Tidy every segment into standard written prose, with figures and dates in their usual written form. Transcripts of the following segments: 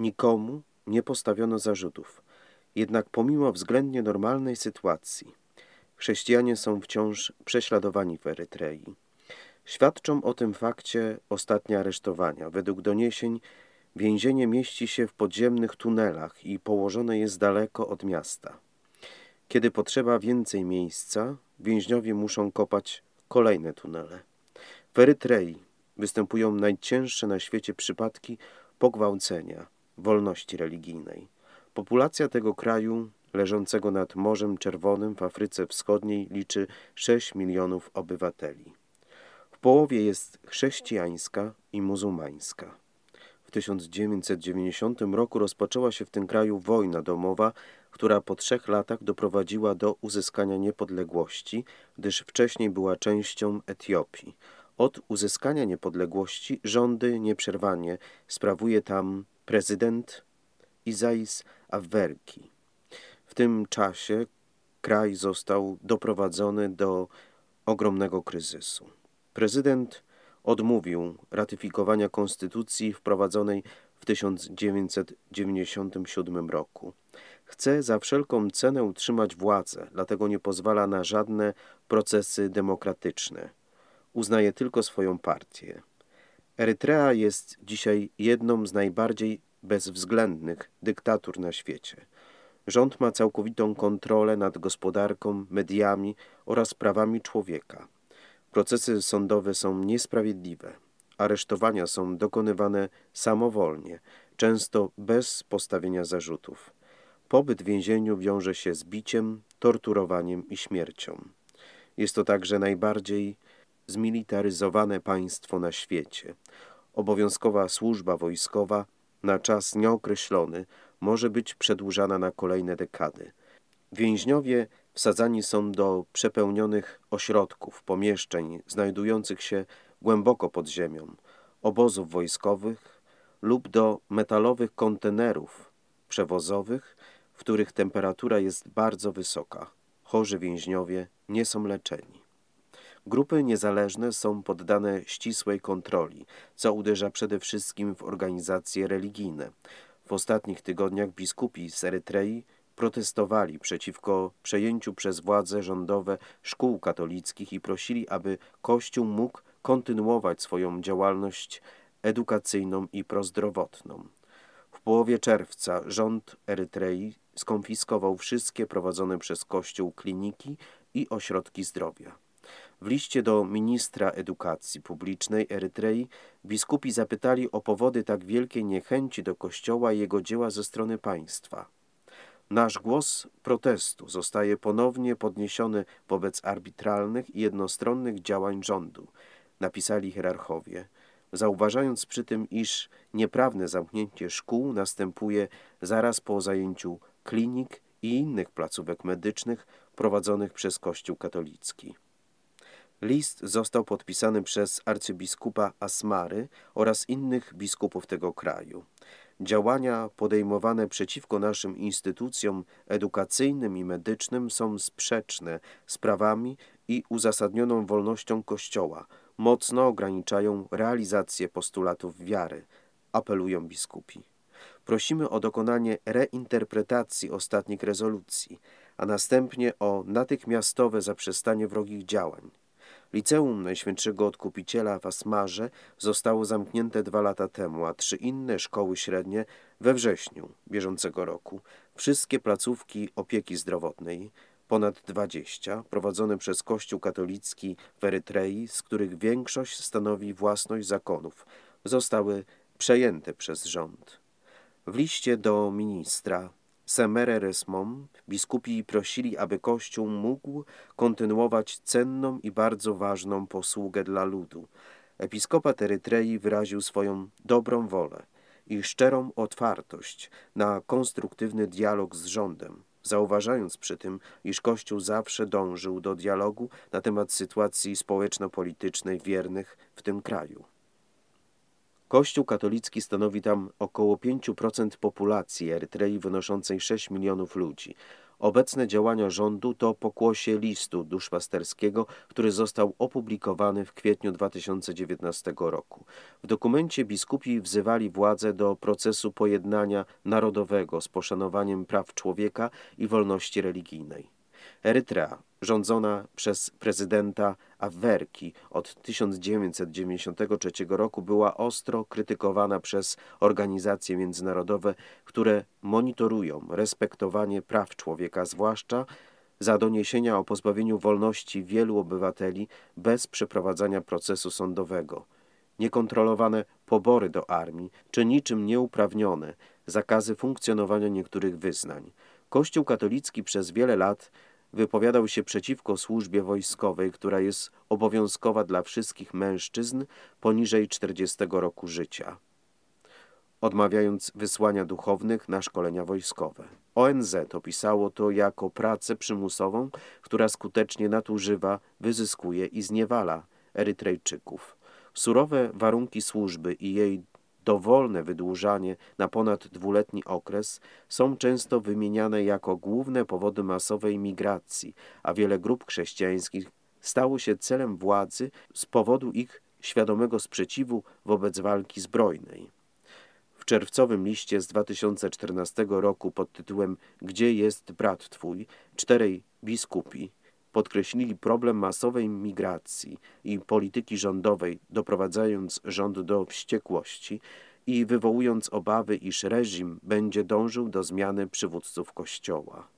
Nikomu nie postawiono zarzutów. Jednak pomimo względnie normalnej sytuacji, chrześcijanie są wciąż prześladowani w Erytrei. Świadczą o tym fakcie ostatnie aresztowania. Według doniesień więzienie mieści się w podziemnych tunelach i położone jest daleko od miasta. Kiedy potrzeba więcej miejsca, więźniowie muszą kopać kolejne tunele. W Erytrei występują najcięższe na świecie przypadki pogwałcenia wolności religijnej. Populacja tego kraju, leżącego nad Morzem Czerwonym w Afryce Wschodniej, liczy 6 milionów obywateli. W połowie jest chrześcijańska i muzułmańska. W 1990 roku rozpoczęła się w tym kraju wojna domowa, która po 3 latach doprowadziła do uzyskania niepodległości, gdyż wcześniej była częścią Etiopii. Od uzyskania niepodległości rządy nieprzerwanie sprawuje tam prezydent Isaias Afwerki. W tym czasie kraj został doprowadzony do ogromnego kryzysu. Prezydent odmówił ratyfikowania konstytucji wprowadzonej w 1997 roku. Chce za wszelką cenę utrzymać władzę, dlatego nie pozwala na żadne procesy demokratyczne. Uznaje tylko swoją partię. Erytrea jest dzisiaj jedną z najbardziej bezwzględnych dyktatur na świecie. Rząd ma całkowitą kontrolę nad gospodarką, mediami oraz prawami człowieka. Procesy sądowe są niesprawiedliwe. Aresztowania są dokonywane samowolnie, często bez postawienia zarzutów. Pobyt w więzieniu wiąże się z biciem, torturowaniem i śmiercią. Jest to także najbardziej zmilitaryzowane państwo na świecie. Obowiązkowa służba wojskowa na czas nieokreślony może być przedłużana na kolejne dekady. Więźniowie wsadzani są do przepełnionych ośrodków, pomieszczeń znajdujących się głęboko pod ziemią, obozów wojskowych lub do metalowych kontenerów przewozowych, w których temperatura jest bardzo wysoka. Chorzy więźniowie nie są leczeni. Grupy niezależne są poddane ścisłej kontroli, co uderza przede wszystkim w organizacje religijne. W ostatnich tygodniach biskupi z Erytrei protestowali przeciwko przejęciu przez władze rządowe szkół katolickich i prosili, aby Kościół mógł kontynuować swoją działalność edukacyjną i prozdrowotną. W połowie czerwca rząd Erytrei skonfiskował wszystkie prowadzone przez Kościół kliniki i ośrodki zdrowia. W liście do ministra edukacji publicznej Erytrei biskupi zapytali o powody tak wielkiej niechęci do Kościoła i jego dzieła ze strony państwa. Nasz głos protestu zostaje ponownie podniesiony wobec arbitralnych i jednostronnych działań rządu, napisali hierarchowie, zauważając przy tym, iż nieprawne zamknięcie szkół następuje zaraz po zajęciu klinik i innych placówek medycznych prowadzonych przez Kościół katolicki. List został podpisany przez arcybiskupa Asmary oraz innych biskupów tego kraju. Działania podejmowane przeciwko naszym instytucjom edukacyjnym i medycznym są sprzeczne z prawami i uzasadnioną wolnością Kościoła, mocno ograniczają realizację postulatów wiary, apelują biskupi. Prosimy o dokonanie reinterpretacji ostatnich rezolucji, a następnie o natychmiastowe zaprzestanie wrogich działań. Liceum Najświętszego Odkupiciela w Asmarze zostało zamknięte 2 lata temu, a 3 inne szkoły średnie we wrześniu bieżącego roku. Wszystkie placówki opieki zdrowotnej, ponad 20, prowadzone przez Kościół katolicki w Erytrei, z których większość stanowi własność zakonów, zostały przejęte przez rząd. W liście do ministra Semere Resmon biskupi prosili, aby Kościół mógł kontynuować cenną i bardzo ważną posługę dla ludu. Episkopat Erytrei wyraził swoją dobrą wolę i szczerą otwartość na konstruktywny dialog z rządem, zauważając przy tym, iż Kościół zawsze dążył do dialogu na temat sytuacji społeczno-politycznej wiernych w tym kraju. Kościół katolicki stanowi tam około 5% populacji Erytrei wynoszącej 6 milionów ludzi. Obecne działania rządu to pokłosie listu duszpasterskiego, który został opublikowany w kwietniu 2019 roku. W dokumencie biskupi wzywali władze do procesu pojednania narodowego z poszanowaniem praw człowieka i wolności religijnej. Erytrea, rządzona przez prezydenta Afwerki od 1993 roku, była ostro krytykowana przez organizacje międzynarodowe, które monitorują respektowanie praw człowieka, zwłaszcza za doniesienia o pozbawieniu wolności wielu obywateli bez przeprowadzania procesu sądowego, niekontrolowane pobory do armii czy niczym nieuprawnione zakazy funkcjonowania niektórych wyznań. Kościół katolicki przez wiele lat wypowiadał się przeciwko służbie wojskowej, która jest obowiązkowa dla wszystkich mężczyzn poniżej 40 roku życia, odmawiając wysłania duchownych na szkolenia wojskowe. ONZ opisało to jako pracę przymusową, która skutecznie nadużywa, wyzyskuje i zniewala Erytrejczyków. Surowe warunki służby i jej dowolne wydłużanie na ponad dwuletni okres są często wymieniane jako główne powody masowej migracji, a wiele grup chrześcijańskich stało się celem władzy z powodu ich świadomego sprzeciwu wobec walki zbrojnej. W czerwcowym liście z 2014 roku pod tytułem „Gdzie jest brat twój?” czterej biskupi podkreślili problem masowej migracji i polityki rządowej, doprowadzając rząd do wściekłości i wywołując obawy, iż reżim będzie dążył do zmiany przywódców Kościoła.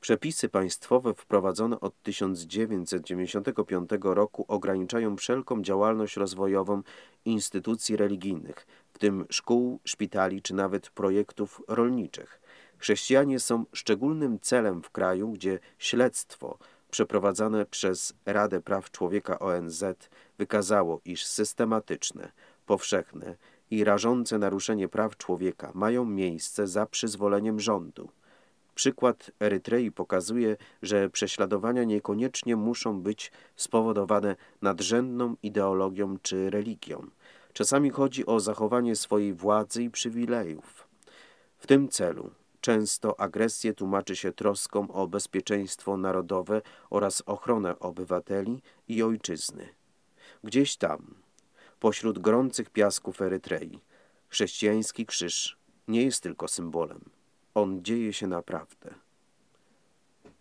Przepisy państwowe wprowadzone od 1995 roku ograniczają wszelką działalność rozwojową instytucji religijnych, w tym szkół, szpitali czy nawet projektów rolniczych. Chrześcijanie są szczególnym celem w kraju, gdzie śledztwo przeprowadzane przez Radę Praw Człowieka ONZ wykazało, iż systematyczne, powszechne i rażące naruszenie praw człowieka mają miejsce za przyzwoleniem rządu. Przykład Erytrei pokazuje, że prześladowania niekoniecznie muszą być spowodowane nadrzędną ideologią czy religią. Czasami chodzi o zachowanie swojej władzy i przywilejów. W tym celu często agresję tłumaczy się troską o bezpieczeństwo narodowe oraz ochronę obywateli i ojczyzny. Gdzieś tam, pośród gorących piasków Erytrei, chrześcijański krzyż nie jest tylko symbolem. On dzieje się naprawdę.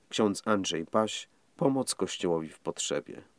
Ksiądz Andrzej Paś, pomoc Kościołowi w potrzebie.